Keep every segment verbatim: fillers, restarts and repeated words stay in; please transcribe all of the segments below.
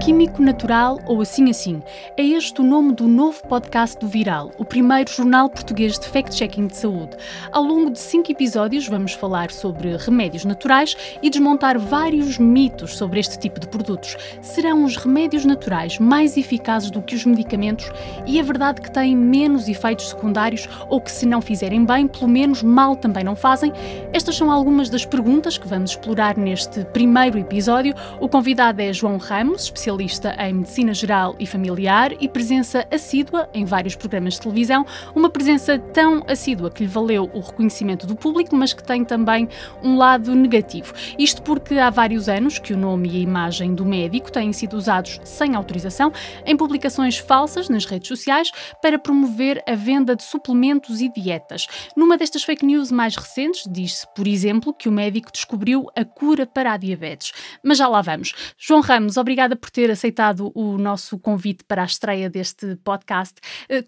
Químico Natural ou Assim Assim, é este o nome do novo podcast do Viral, o primeiro jornal português de fact-checking de saúde. Ao longo de cinco episódios vamos falar sobre remédios naturais e desmontar vários mitos sobre este tipo de produtos. Serão os remédios naturais mais eficazes do que os medicamentos e é verdade que têm menos efeitos secundários ou que, se não fizerem bem, pelo menos mal também não fazem? Estas são algumas das perguntas que vamos explorar neste primeiro episódio. O convidado é João Ramos, especialista especialista em Medicina Geral e Familiar e presença assídua em vários programas de televisão, uma presença tão assídua que lhe valeu o reconhecimento do público, mas que tem também um lado negativo. Isto porque há vários anos que o nome e a imagem do médico têm sido usados sem autorização em publicações falsas nas redes sociais para promover a venda de suplementos e dietas. Numa destas fake news mais recentes, diz-se, por exemplo, que o médico descobriu a cura para a diabetes. Mas já lá vamos. João Ramos, obrigada por ter ter aceitado o nosso convite para a estreia deste podcast.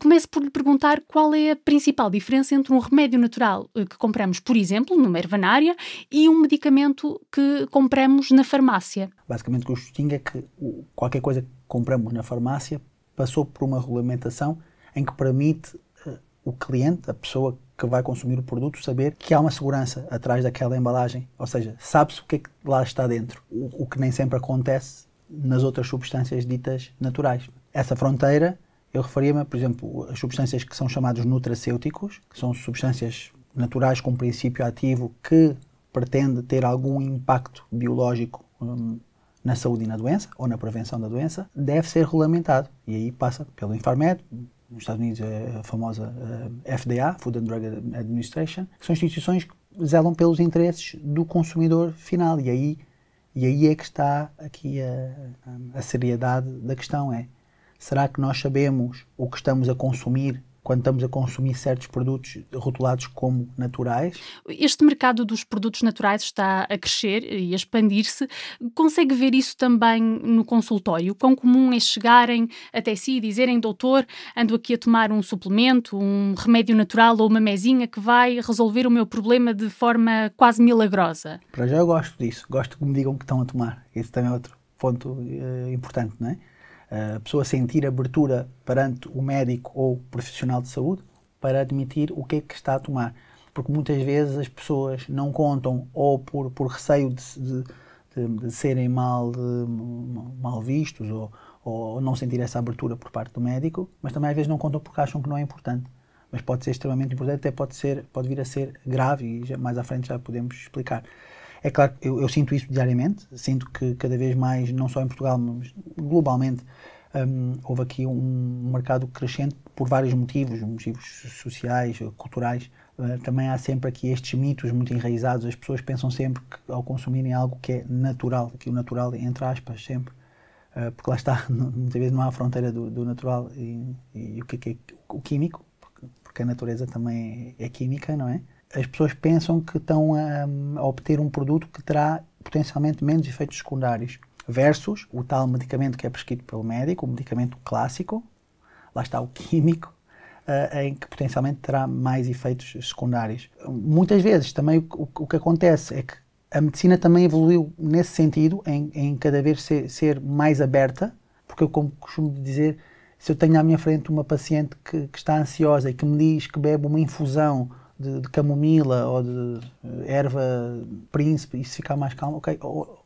Começo por lhe perguntar qual é a principal diferença entre um remédio natural que compramos, por exemplo, numa ervanária e um medicamento que compramos na farmácia. Basicamente o que eu distingo é que qualquer coisa que compramos na farmácia passou por uma regulamentação em que permite o cliente, a pessoa que vai consumir o produto, saber que há uma segurança atrás daquela embalagem, ou seja, sabe-se o que é que lá está dentro, o que nem sempre acontece nas outras substâncias ditas naturais. Essa fronteira, eu referia-me, por exemplo, às substâncias que são chamadas nutracêuticos, que são substâncias naturais com princípio ativo que pretende ter algum impacto biológico hum, na saúde e na doença, ou na prevenção da doença, deve ser regulamentado. E aí passa pelo Infarmed, nos Estados Unidos é a famosa F D A, Food and Drug Administration, que são instituições que zelam pelos interesses do consumidor final. E aí E aí é que está aqui a, a seriedade da questão, é: será que nós sabemos o que estamos a consumir quando estamos a consumir certos produtos rotulados como naturais? Este mercado dos produtos naturais está a crescer e a expandir-se. Consegue ver isso também no consultório? Quão comum é chegarem até si e dizerem: doutor, ando aqui a tomar um suplemento, um remédio natural ou uma mesinha que vai resolver o meu problema de forma quase milagrosa? Para já eu gosto disso. Gosto que me digam que estão a tomar. Esse também é outro ponto uh, importante, não é? A pessoa sentir abertura perante o médico ou profissional de saúde para admitir o que é que está a tomar. Porque muitas vezes as pessoas não contam, ou por, por receio de, de, de serem mal, de, mal vistos ou, ou não sentir essa abertura por parte do médico, mas também às vezes não contam porque acham que não é importante. Mas pode ser extremamente importante, até pode, ser, pode vir a ser grave, e já, mais à frente já podemos explicar. É claro que eu, eu sinto isso diariamente, sinto que cada vez mais, não só em Portugal, mas globalmente, hum, houve aqui um mercado crescente por vários motivos, motivos sociais, culturais. Uh, também há sempre aqui estes mitos muito enraizados. As pessoas pensam sempre que ao consumirem algo que é natural, que o natural entre aspas sempre, uh, porque lá está, não, muitas vezes não há a fronteira do, do natural e, e o que, que é o químico, porque, porque a natureza também é, é química, não é? As pessoas pensam que estão a, a obter um produto que terá potencialmente menos efeitos secundários versus o tal medicamento que é prescrito pelo médico, o medicamento clássico, lá está o químico, uh, em que potencialmente terá mais efeitos secundários. Muitas vezes também o, o, o que acontece é que a medicina também evoluiu nesse sentido, em, em cada vez ser, ser mais aberta, porque eu, como costumo dizer, se eu tenho à minha frente uma paciente que, que está ansiosa e que me diz que bebe uma infusão De, de camomila ou de erva príncipe, e se ficar mais calmo, ok,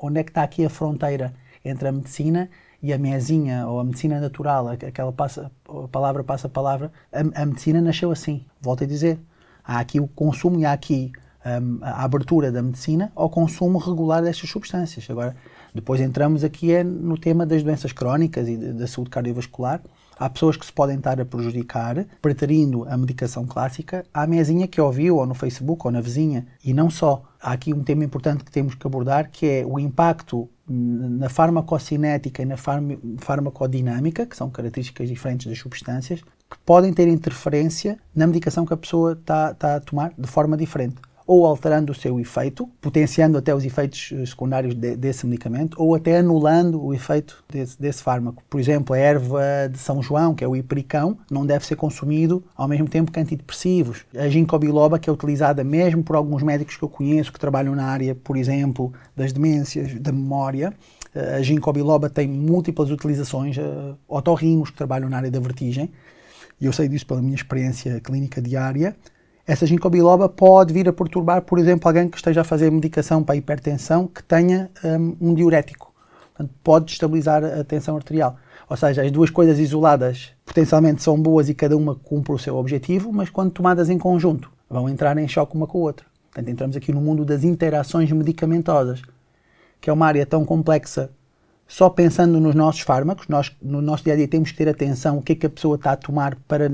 onde é que está aqui a fronteira entre a medicina e a mesinha, ou a medicina natural, aquela passa, palavra passa a palavra, a, a medicina nasceu assim. Volto a dizer, há aqui o consumo e há aqui um, a abertura da medicina ao consumo regular destas substâncias. Agora, depois entramos aqui é no tema das doenças crónicas e da saúde cardiovascular. Há pessoas que se podem estar a prejudicar preferindo a medicação clássica à mesinha que ouviu, ou no Facebook, ou na vizinha. E não só. Há aqui um tema importante que temos que abordar, que é o impacto na farmacocinética e na farm- farmacodinâmica, que são características diferentes das substâncias, que podem ter interferência na medicação que a pessoa está, está a tomar de forma diferente, ou alterando o seu efeito, potenciando até os efeitos secundários de, desse medicamento, ou até anulando o efeito desse, desse fármaco. Por exemplo, a erva de São João, que é o hipericão, não deve ser consumido ao mesmo tempo que antidepressivos. A ginkgo biloba, que é utilizada mesmo por alguns médicos que eu conheço, que trabalham na área, por exemplo, das demências, da memória, A ginkgo biloba tem múltiplas utilizações, otorrinos que trabalham na área da vertigem, e eu sei disso pela minha experiência clínica diária. Essa ginkgo biloba pode vir a perturbar, por exemplo, alguém que esteja a fazer medicação para a hipertensão que tenha um, um diurético. Portanto, pode destabilizar a tensão arterial. Ou seja, as duas coisas isoladas potencialmente são boas e cada uma cumpre o seu objetivo, mas quando tomadas em conjunto, vão entrar em choque uma com a outra. Portanto, entramos aqui no mundo das interações medicamentosas, que é uma área tão complexa. Só pensando nos nossos fármacos, nós no nosso dia a dia temos que ter atenção o que é que a pessoa está a tomar para,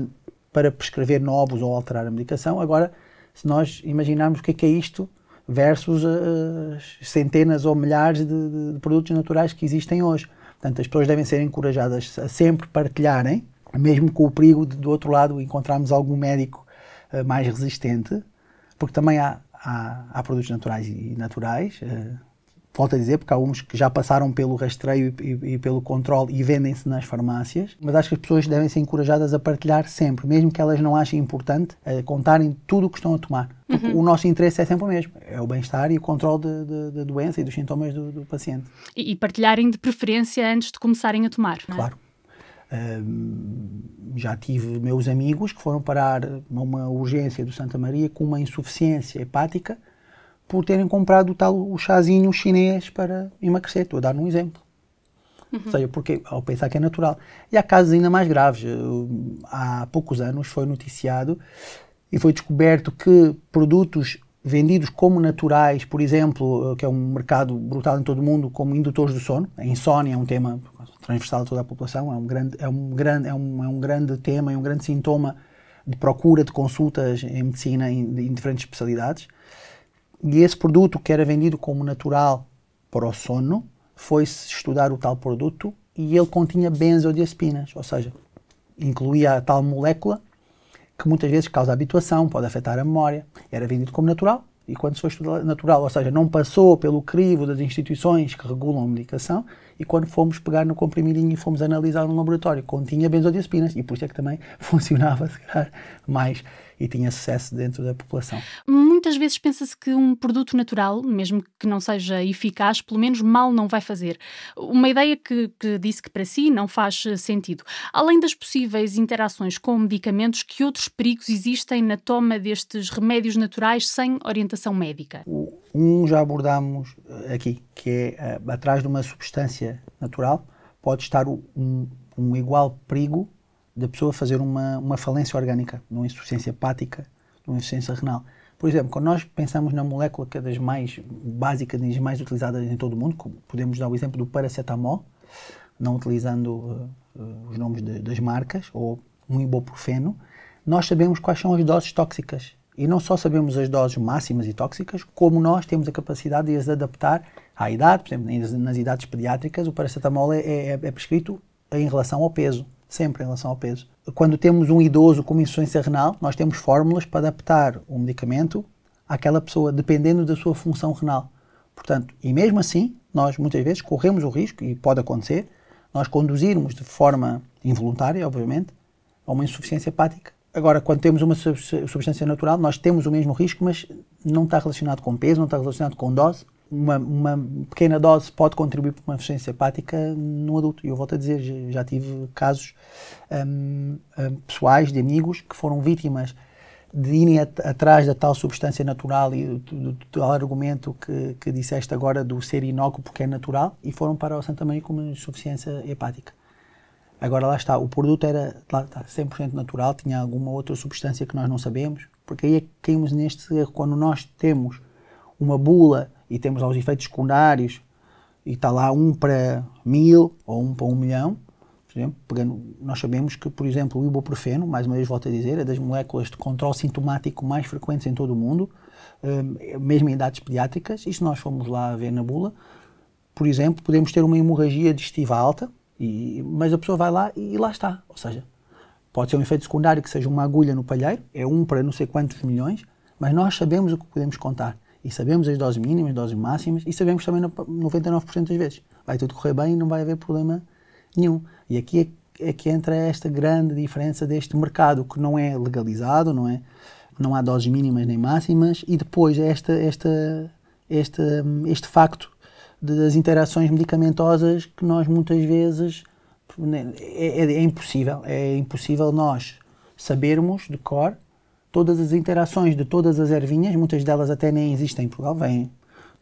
para prescrever novos ou alterar a medicação. Agora, se nós imaginarmos o que é que é isto versus as centenas ou milhares de, de, de produtos naturais que existem hoje. Portanto, as pessoas devem ser encorajadas a sempre partilharem, mesmo com o perigo de, do outro lado, encontrarmos algum médico uh, mais resistente, porque também há, há, há produtos naturais e naturais, uh, volto a dizer, porque há uns que já passaram pelo rastreio e, e pelo controle e vendem-se nas farmácias, mas acho que as pessoas devem ser encorajadas a partilhar sempre, mesmo que elas não achem importante uh, contarem tudo o que estão a tomar. Porque uhum. o nosso interesse é sempre o mesmo, é o bem-estar e o controle da doença e dos sintomas do, do paciente. E, e partilharem de preferência antes de começarem a tomar, não é? Claro. Uh, já tive meus amigos que foram parar numa urgência do Santa Maria com uma insuficiência hepática por terem comprado o tal o chazinho chinês para emagrecer. Estou a dar um exemplo. Uhum. Ou seja, porque ao pensar que é natural. E há casos ainda mais graves. Uh, há poucos anos foi noticiado e foi descoberto que produtos vendidos como naturais, por exemplo, que é um mercado brutal em todo o mundo, como indutores do sono. A insónia é um tema transversal a toda a população, é um grande, é um grande, é um, é um grande tema, é um grande sintoma de procura de consultas em medicina em, em diferentes especialidades. E esse produto que era vendido como natural para o sono, foi-se estudar o tal produto e ele continha benzodiazepinas, ou seja, incluía a tal molécula que muitas vezes causa habituação, pode afetar a memória. Era vendido como natural, e quando se foi estudado natural, ou seja, não passou pelo crivo das instituições que regulam a medicação, e quando fomos pegar no comprimidinho e fomos analisar no laboratório, continha benzodiazepinas, e por isso é que também funcionava, se calhar, mais e tinha sucesso dentro da população. Muitas vezes pensa-se que um produto natural, mesmo que não seja eficaz, pelo menos mal não vai fazer. Uma ideia que, que disse que para si não faz sentido. Além das possíveis interações com medicamentos, que outros perigos existem na toma destes remédios naturais sem orientação médica? Um já abordámos aqui, que é atrás de uma substância natural pode estar um, um igual perigo da pessoa fazer uma, uma falência orgânica, numa insuficiência hepática, numa insuficiência renal. Por exemplo, quando nós pensamos na molécula que é das mais básicas e mais utilizadas em todo o mundo, podemos dar o exemplo do paracetamol, não utilizando uh, uh, os nomes de, das marcas, ou um ibuprofeno, nós sabemos quais são as doses tóxicas. E não só sabemos as doses máximas e tóxicas, como nós temos a capacidade de as adaptar à idade. Por exemplo, nas idades pediátricas, o paracetamol é, é, é prescrito em relação ao peso. Sempre em relação ao peso. Quando temos um idoso com insuficiência renal, nós temos fórmulas para adaptar o medicamento àquela pessoa, dependendo da sua função renal. Portanto, e mesmo assim, nós muitas vezes corremos o risco, e pode acontecer, nós conduzirmos de forma involuntária, obviamente, a uma insuficiência hepática. Agora, quando temos uma substância natural, nós temos o mesmo risco, mas não está relacionado com peso, não está relacionado com dose. Uma, uma pequena dose pode contribuir para uma insuficiência hepática no adulto. E eu volto a dizer, já, já tive casos um, um, pessoais de amigos que foram vítimas de irem at atrás da tal substância natural e do tal argumento que, que disseste agora do ser inócuo porque é natural, e foram para o Santa Maria com uma insuficiência hepática. Agora lá está, o produto era lá está, cem por cento natural, tinha alguma outra substância que nós não sabemos, porque aí é que caímos neste erro. Quando nós temos uma bula e temos lá os efeitos secundários, e está lá um para mil ou um para um milhão, por exemplo, pegando, nós sabemos que, por exemplo, o ibuprofeno, mais uma vez volto a dizer, é das moléculas de controle sintomático mais frequentes em todo o mundo, mesmo em idades pediátricas, e se nós formos lá ver na bula, por exemplo, podemos ter uma hemorragia digestiva alta, e, mas a pessoa vai lá e lá está, ou seja, pode ser um efeito secundário que seja uma agulha no palheiro, é um para não sei quantos milhões, mas nós sabemos o que podemos contar. E sabemos as doses mínimas, as doses máximas, e sabemos também noventa e nove por cento das vezes. Vai tudo correr bem e não vai haver problema nenhum. E aqui é, é que entra esta grande diferença deste mercado, que não é legalizado, não é, não há doses mínimas nem máximas, e depois esta, esta, esta, este facto das interações medicamentosas que nós muitas vezes é, é, é impossível, é impossível nós sabermos de cor todas as interações de todas as ervinhas, muitas delas até nem existem em Portugal, vêm de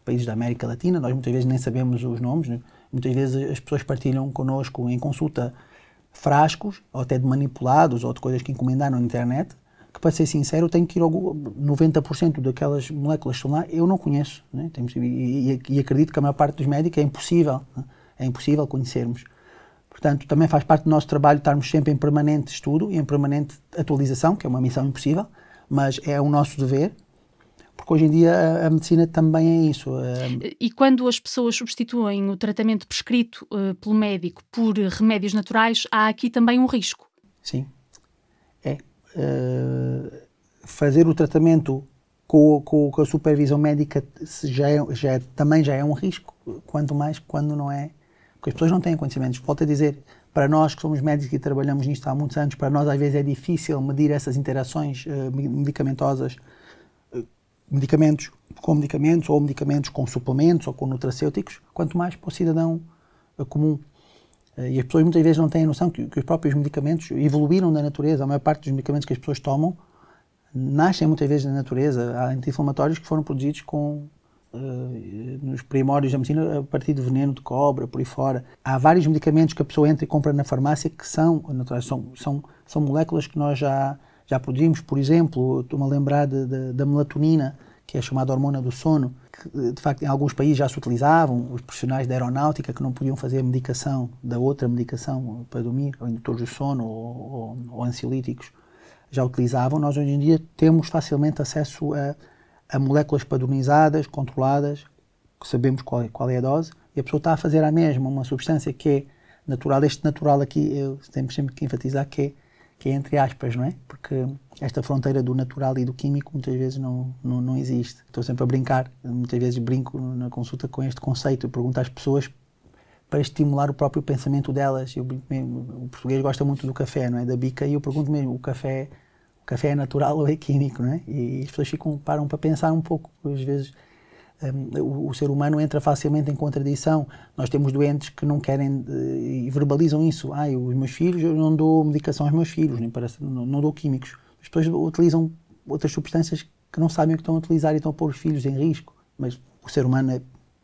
países da América Latina, nós muitas vezes nem sabemos os nomes, né? Muitas vezes as pessoas partilham connosco em consulta frascos, ou até de manipulados, ou de coisas que encomendaram na internet, que para ser sincero, eu tenho que ir ao Google, noventa por cento daquelas moléculas que estão lá, eu não conheço, né? Temos, e, e acredito que a maior parte dos médicos é impossível, né? É impossível conhecermos. Portanto, também faz parte do nosso trabalho estarmos sempre em permanente estudo e em permanente atualização, que é uma missão impossível, mas é o nosso dever, porque hoje em dia a, a medicina também é isso. É... E quando as pessoas substituem o tratamento prescrito uh, pelo médico por remédios naturais, há aqui também um risco? Sim, é. Uh, fazer o tratamento com, com, com a supervisão médica já é, já é, também já é um risco, quanto mais quando não é, porque as pessoas não têm conhecimentos. Volto a dizer, para nós que somos médicos e trabalhamos nisto há muitos anos, para nós às vezes é difícil medir essas interações uh, medicamentosas, uh, medicamentos com medicamentos ou medicamentos com suplementos ou com nutracêuticos, quanto mais para o cidadão uh, comum. E as pessoas muitas vezes não têm a noção que, que os próprios medicamentos evoluíram da natureza. A maior parte dos medicamentos que as pessoas tomam nascem muitas vezes da natureza. Há anti-inflamatórios que foram produzidos com, uh, nos primórdios da medicina a partir de veneno de cobra, por aí fora. Há vários medicamentos que a pessoa entra e compra na farmácia que são naturais, são, são, são moléculas que nós já, já produzimos. Por exemplo, estou-me a lembrar de, de, da melatonina, que é a chamada hormona do sono, que de facto em alguns países já se utilizavam, os profissionais da aeronáutica que não podiam fazer a medicação da outra medicação para dormir, ou indutores do sono, ou, ou, ou ansiolíticos, já utilizavam. Nós hoje em dia temos facilmente acesso a, a moléculas padronizadas, controladas, que sabemos qual é, qual é a dose, e a pessoa está a fazer a mesma, uma substância que é natural. Este natural aqui, eu tenho sempre que enfatizar que é que é entre aspas, não é? Porque esta fronteira do natural e do químico muitas vezes não, não, não existe. Estou sempre a brincar, muitas vezes brinco na consulta com este conceito, eu pergunto às pessoas para estimular o próprio pensamento delas. Eu brinco mesmo, o português gosta muito do café, não é? Da bica, e eu pergunto mesmo, o café, o café é natural ou é químico, não é? E as pessoas ficam, param para pensar um pouco, às vezes um, o, o ser humano entra facilmente em contradição. Nós temos doentes que não querem e verbalizam isso. Ah, eu, os meus filhos, eu não dou medicação aos meus filhos, nem parece, não, não dou químicos. As pessoas utilizam outras substâncias que não sabem o que estão a utilizar e estão a pôr os filhos em risco. Mas o ser humano é,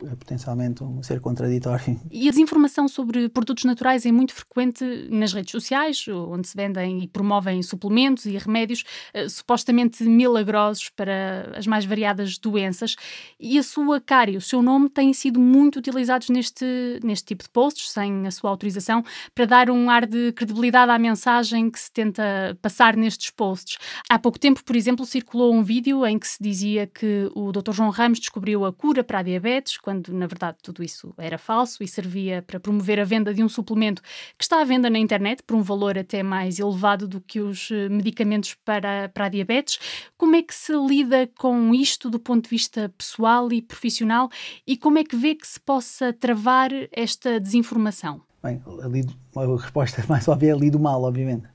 é potencialmente um ser contraditório. E a desinformação sobre produtos naturais é muito frequente nas redes sociais, onde se vendem e promovem suplementos e remédios uh, supostamente milagrosos para as mais variadas doenças. E a sua cara e o seu nome têm sido muito utilizados neste, neste tipo de posts, sem a sua autorização, para dar um ar de credibilidade à mensagem que se tenta passar nestes posts. Há pouco tempo, por exemplo, circulou um vídeo em que se dizia que o doutor João Ramos descobriu a cura para a diabetes, quando, na verdade, tudo isso era falso e servia para promover a venda de um suplemento que está à venda na internet por um valor até mais elevado do que os medicamentos para, para a diabetes. Como é que se lida com isto do ponto de vista pessoal e profissional e como é que vê que se possa travar esta desinformação? Bem, a, a resposta mais óbvia é lido mal, obviamente.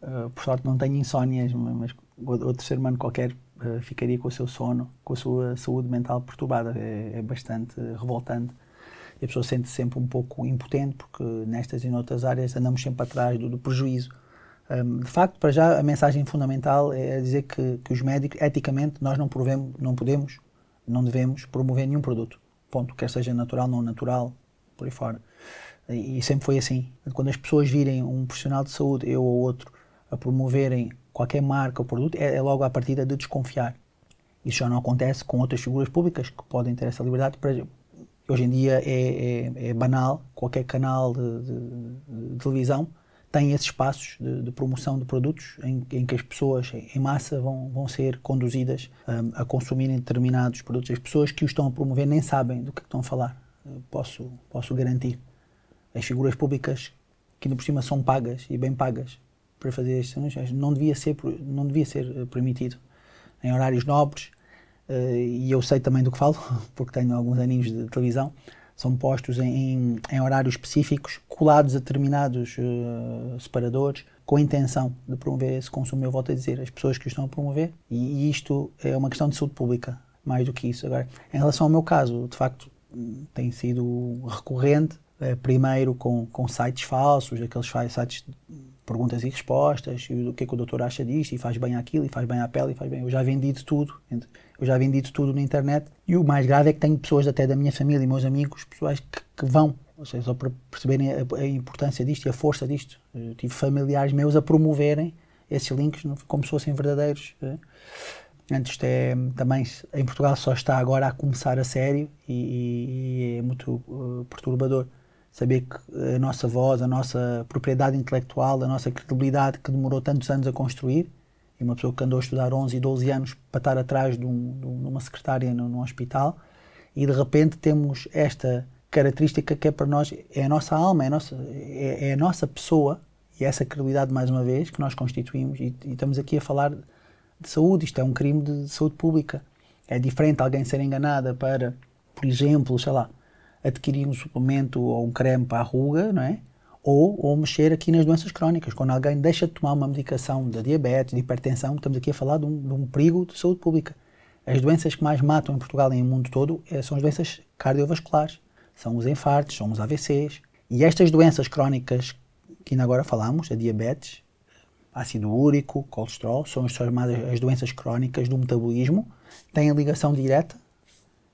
Uh, por sorte não tenho insónias, mas outro ser humano qualquer ficaria com o seu sono, com a sua saúde mental perturbada. É, é bastante revoltante. E a pessoa sente-se sempre um pouco impotente, porque nestas e noutras áreas andamos sempre atrás do, do prejuízo. Um, de facto, para já, a mensagem fundamental é dizer que, que os médicos, eticamente, nós não, provemos, não podemos, não devemos promover nenhum produto. Ponto. Quer seja natural, não natural, por aí fora. E, e sempre foi assim. Quando as pessoas virem um profissional de saúde, eu ou outro, a promoverem qualquer marca ou produto, é, é logo à partida de desconfiar. Isso já não acontece com outras figuras públicas que podem ter essa liberdade. Hoje em dia é, é, é banal, qualquer canal de, de, de televisão tem esses espaços de, de promoção de produtos em, em que as pessoas em massa vão, vão ser conduzidas um, a consumirem determinados produtos. As pessoas que os estão a promover nem sabem do que estão a falar, posso, posso garantir. As figuras públicas que ainda por cima são pagas e bem pagas para fazer estas, não devia ser, não devia ser permitido, em horários nobres, e eu sei também do que falo, porque tenho alguns aninhos de televisão, são postos em, em horários específicos, colados a determinados uh, separadores, com a intenção de promover esse consumo. Eu volto a dizer, as pessoas que o estão a promover, e isto é uma questão de saúde pública, mais do que isso. Agora, em relação ao meu caso, de facto, tem sido recorrente, eh, primeiro com, com sites falsos, aqueles sites de perguntas e respostas, e o que é que o doutor acha disto, e faz bem aquilo, e faz bem à pele, e faz bem... Eu já vendi de tudo, eu já vendi de tudo na internet, e o mais grave é que tenho pessoas até da minha família e meus amigos, pessoas que, que vão, ou seja, só para perceberem a, a importância disto e a força disto. Eu tive familiares meus a promoverem esses links como se fossem verdadeiros. Eh? Antes é, também em Portugal só está agora a começar a sério e, e é muito uh, perturbador saber que a nossa voz, a nossa propriedade intelectual, a nossa credibilidade que demorou tantos anos a construir, e uma pessoa que andou a estudar onze, doze anos para estar atrás de, um, de uma secretária num, num hospital, e de repente temos esta característica que é para nós, é a nossa alma, é a nossa, é, é a nossa pessoa, e essa credibilidade mais uma vez que nós constituímos, e, e estamos aqui a falar de saúde. Isto é um crime de saúde pública. É diferente alguém ser enganada para, por exemplo, sei lá, adquirir um suplemento ou um creme para a ruga, não é? Ou, ou mexer aqui nas doenças crónicas. Quando alguém deixa de tomar uma medicação de diabetes, de hipertensão, estamos aqui a falar de um, de um perigo de saúde pública. As doenças que mais matam em Portugal e no mundo todo são as doenças cardiovasculares, são os infartos, são os A V Cs. E estas doenças crónicas que ainda agora falamos, a diabetes, ácido úrico, colesterol, são as chamadas as doenças crónicas do metabolismo, têm ligação direta,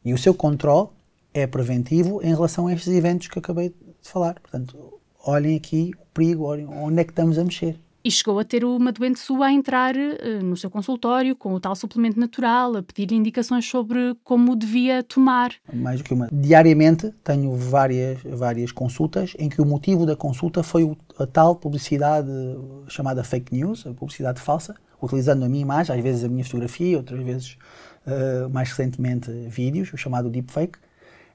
e o seu controle é preventivo em relação a estes eventos que eu acabei de falar. Portanto, olhem aqui o perigo, olhem onde é que estamos a mexer. E chegou a ter uma doente sua a entrar uh, no seu consultório com o tal suplemento natural, a pedir-lhe indicações sobre como o devia tomar. Mais do que uma. Diariamente tenho várias, várias consultas em que o motivo da consulta foi o, a tal publicidade chamada fake news, a publicidade falsa, utilizando a minha imagem, às vezes a minha fotografia, outras vezes, uh, mais recentemente, vídeos, o chamado deepfake,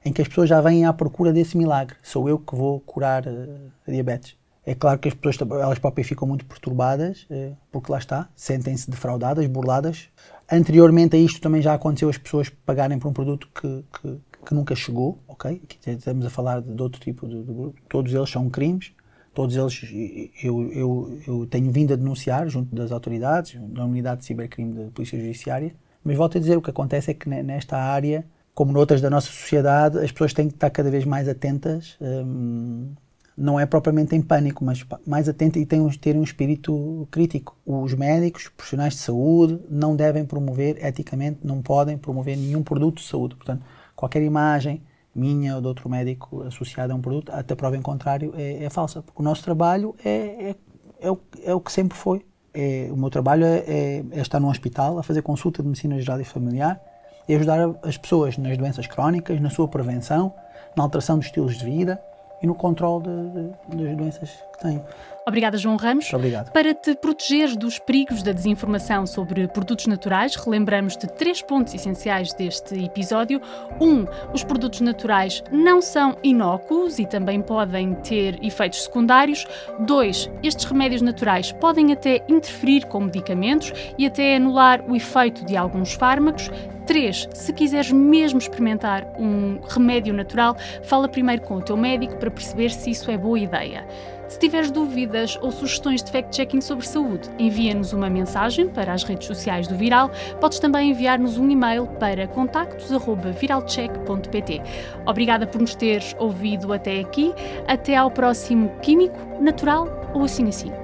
em que as pessoas já vêm à procura desse milagre. Sou eu que vou curar uh, a diabetes. É claro que as pessoas, elas próprias ficam muito perturbadas, porque lá está, sentem-se defraudadas, burladas. Anteriormente a isto também já aconteceu as pessoas pagarem por um produto que, que, que nunca chegou, ok? Aqui estamos a falar de, de outro tipo de, de grupo. Todos eles são crimes, todos eles eu, eu, eu tenho vindo a denunciar junto das autoridades, da Unidade de Cibercrime da Polícia Judiciária, mas volto a dizer, o que acontece é que nesta área, como noutras da nossa sociedade, as pessoas têm que estar cada vez mais atentas, hum, não é propriamente em pânico, mas mais atento e tem um, ter um espírito crítico. Os médicos, profissionais de saúde, não devem promover, eticamente, não podem promover nenhum produto de saúde. Portanto, qualquer imagem, minha ou de outro médico, associada a um produto, até prova em contrário, é, é falsa. Porque o nosso trabalho é, é, é, o, é o que sempre foi. É, o meu trabalho é, é, é estar num hospital, a fazer consulta de medicina geral e familiar, e ajudar as pessoas nas doenças crónicas, na sua prevenção, na alteração dos estilos de vida, e no controle de, de, das doenças que tenho. Obrigada, João Ramos. Obrigado. Para te proteger dos perigos da desinformação sobre produtos naturais, relembramos-te três pontos essenciais deste episódio. Um, os produtos naturais não são inócuos e também podem ter efeitos secundários. Dois, estes remédios naturais podem até interferir com medicamentos e até anular o efeito de alguns fármacos. Três, se quiseres mesmo experimentar um remédio natural, fala primeiro com o teu médico para perceber se isso é boa ideia. Se tiveres dúvidas ou sugestões de fact-checking sobre saúde, envia-nos uma mensagem para as redes sociais do Viral. Podes também enviar-nos um e-mail para contactos arroba viralcheck ponto pt. Obrigada por nos teres ouvido até aqui. Até ao próximo Químico Natural ou Assim Assim.